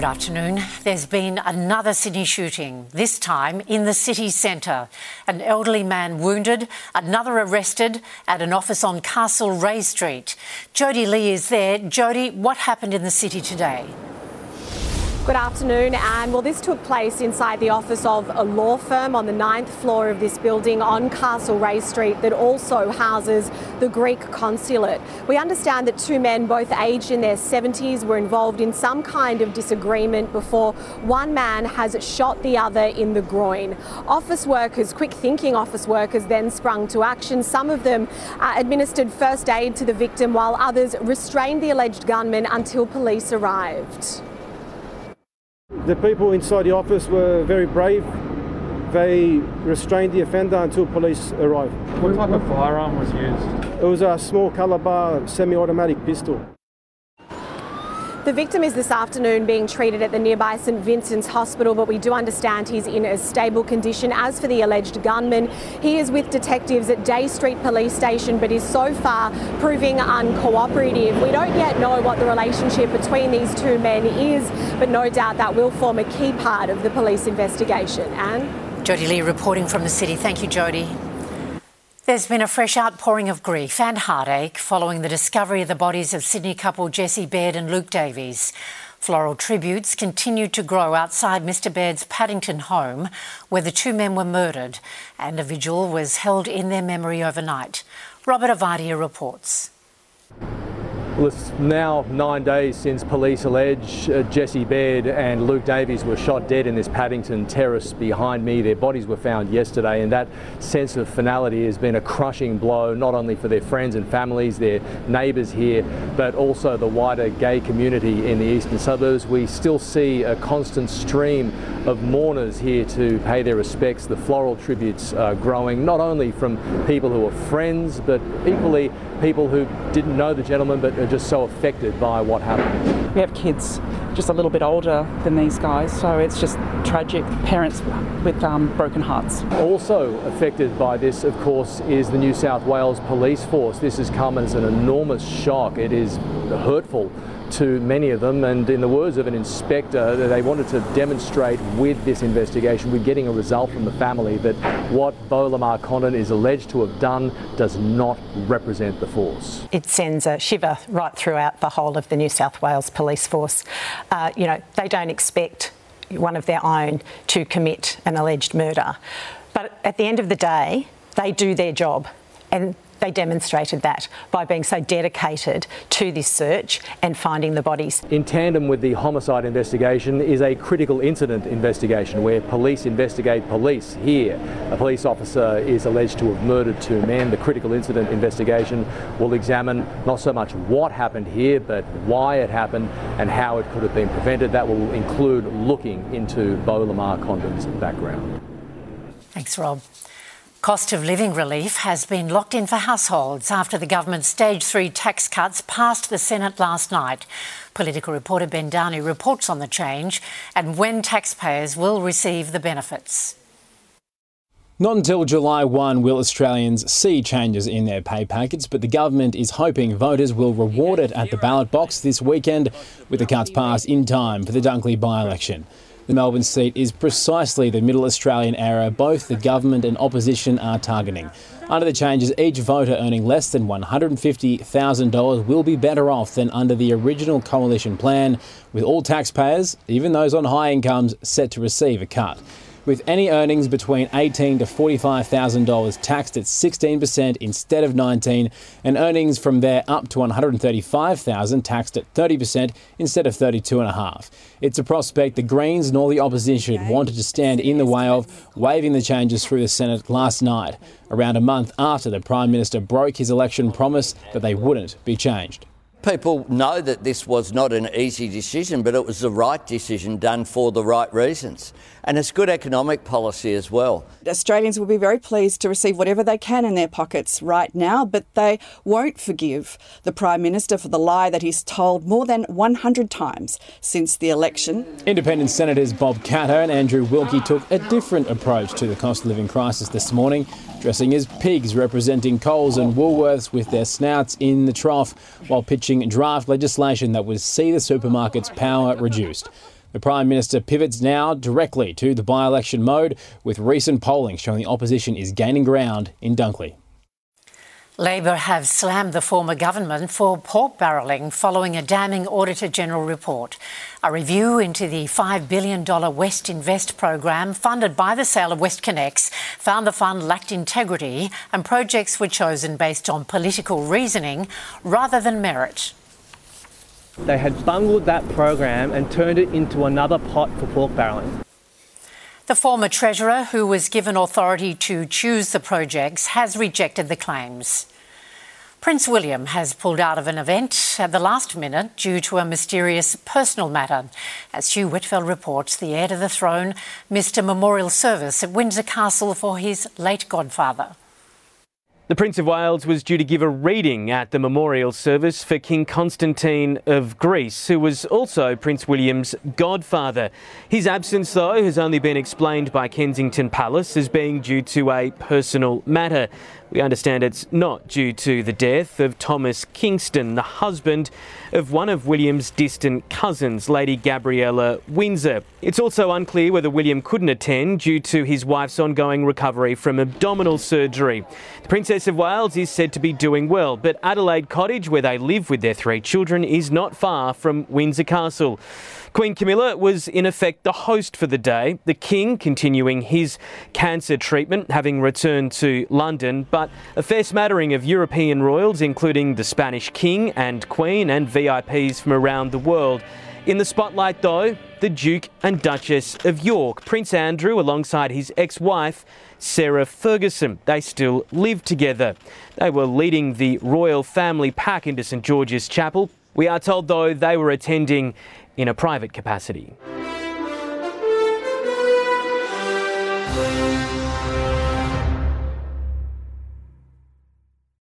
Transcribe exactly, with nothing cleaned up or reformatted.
Good afternoon. There's been another Sydney shooting, this time in the city centre. An elderly man wounded, another arrested at an office on Castle Ray Street. Jodie Lee is there. Jodie, what happened in the city today? Good afternoon, and well, this took place inside the office of a law firm on the ninth floor of this building on Castle Ray Street that also houses the Greek consulate. We understand that two men, both aged in their seventies, were involved in some kind of disagreement before one man has shot the other in the groin. Office workers, quick thinking office workers, then sprung to action. Some of them uh, administered first aid to the victim, while others restrained the alleged gunman until police arrived. The people inside the office were very brave. They restrained the offender until police arrived. What type of firearm was used? It was a small calibre semi-automatic pistol. The victim is this afternoon being treated at the nearby St Vincent's Hospital, but we do understand he's in a stable condition. As for the alleged gunman, he is with detectives at Day Street Police Station, but is so far proving uncooperative. We don't yet know what the relationship between these two men is, but no doubt that will form a key part of the police investigation. Anne? Jodie Lee reporting from the city. Thank you, Jodie. There's been a fresh outpouring of grief and heartache following the discovery of the bodies of Sydney couple Jesse Baird and Luke Davies. Floral tributes continued to grow outside Mr Baird's Paddington home, where the two men were murdered, and a vigil was held in their memory overnight. Robert Avadia reports. Well, it's now nine days since police allege uh, Jesse Baird and Luke Davies were shot dead in this Paddington terrace behind me. Their bodies were found yesterday, and that sense of finality has been a crushing blow, not only for their friends and families, their neighbours here, but also the wider gay community in the eastern suburbs. We still see a constant stream of mourners here to pay their respects. The floral tributes are growing, not only from people who are friends, but equally people who didn't know the gentleman, but are just so affected by what happened. We have kids just a little bit older than these guys, so it's just tragic. Parents with um, broken hearts. Also affected by this, of course, is the New South Wales Police Force. This has come as an enormous shock. It is hurtful to many of them, and in the words of an inspector, they wanted to demonstrate with this investigation, we're getting a result from the family, that what Beau Lamarre-Condon is alleged to have done does not represent the force. It sends a shiver right throughout the whole of the New South Wales Police Force. Uh, you know, they don't expect one of their own to commit an alleged murder, but at the end of the day, they do their job, and they demonstrated that by being so dedicated to this search and finding the bodies. In tandem with the homicide investigation is a critical incident investigation where police investigate police. Here, a police officer is alleged to have murdered two men. The critical incident investigation will examine not so much what happened here, but why it happened and how it could have been prevented. That will include looking into Beau Lamarre-Condon's background. Thanks, Rob. Cost of living relief has been locked in for households after the government's stage three tax cuts passed the Senate last night. Political reporter Ben Downey reports on the change and when taxpayers will receive the benefits. Not until July first will Australians see changes in their pay packets, but the government is hoping voters will reward it at the ballot box this weekend with the cuts passed in time for the Dunkley by-election. The Melbourne seat is precisely the middle Australian area both the government and opposition are targeting. Under the changes, each voter earning less than one hundred fifty thousand dollars will be better off than under the original coalition plan, with all taxpayers, even those on high incomes, set to receive a cut. With any earnings between eighteen thousand dollars to forty-five thousand dollars taxed at sixteen percent instead of nineteen percent, and earnings from there up to one hundred thirty-five thousand dollars taxed at thirty percent instead of thirty-two point five percent. It's a prospect the Greens nor the opposition wanted to stand in the way of, waving the changes through the Senate last night, around a month after the Prime Minister broke his election promise that they wouldn't be changed. People know that this was not an easy decision, but it was the right decision done for the right reasons. And it's good economic policy as well. Australians will be very pleased to receive whatever they can in their pockets right now, but they won't forgive the Prime Minister for the lie that he's told more than one hundred times since the election. Independent Senators Bob Katter and Andrew Wilkie took a different approach to the cost of living crisis this morning, dressing as pigs representing Coles and Woolworths with their snouts in the trough, while pitching draft legislation that would see the supermarket's power reduced. The Prime Minister pivots now directly to the by-election mode, with recent polling showing the opposition is gaining ground in Dunkley. Labor have slammed the former government for pork barrelling following a damning Auditor-General report. A review into the five billion dollars West Invest program funded by the sale of WestConnex found the fund lacked integrity and projects were chosen based on political reasoning rather than merit. They had bungled that program and turned it into another pot for pork barrelling. The former Treasurer, who was given authority to choose the projects, has rejected the claims. Prince William has pulled out of an event at the last minute due to a mysterious personal matter. As Hugh Whitfield reports, the heir to the throne missed a memorial service at Windsor Castle for his late godfather. The Prince of Wales was due to give a reading at the memorial service for King Constantine of Greece, who was also Prince William's godfather. His absence, though, has only been explained by Kensington Palace as being due to a personal matter. We understand it's not due to the death of Thomas Kingston, the husband of one of William's distant cousins, Lady Gabriella Windsor. It's also unclear whether William couldn't attend due to his wife's ongoing recovery from abdominal surgery. The Princess of Wales is said to be doing well, but Adelaide Cottage, where they live with their three children, is not far from Windsor Castle. Queen Camilla was in effect the host for the day, the King continuing his cancer treatment, having returned to London, but a fair smattering of European royals, including the Spanish King and Queen and V I Ps from around the world. In the spotlight, though, the Duke and Duchess of York, Prince Andrew, alongside his ex-wife, Sarah Ferguson. They still live together. They were leading the royal family pack into St George's Chapel. We are told, though, they were attending in a private capacity.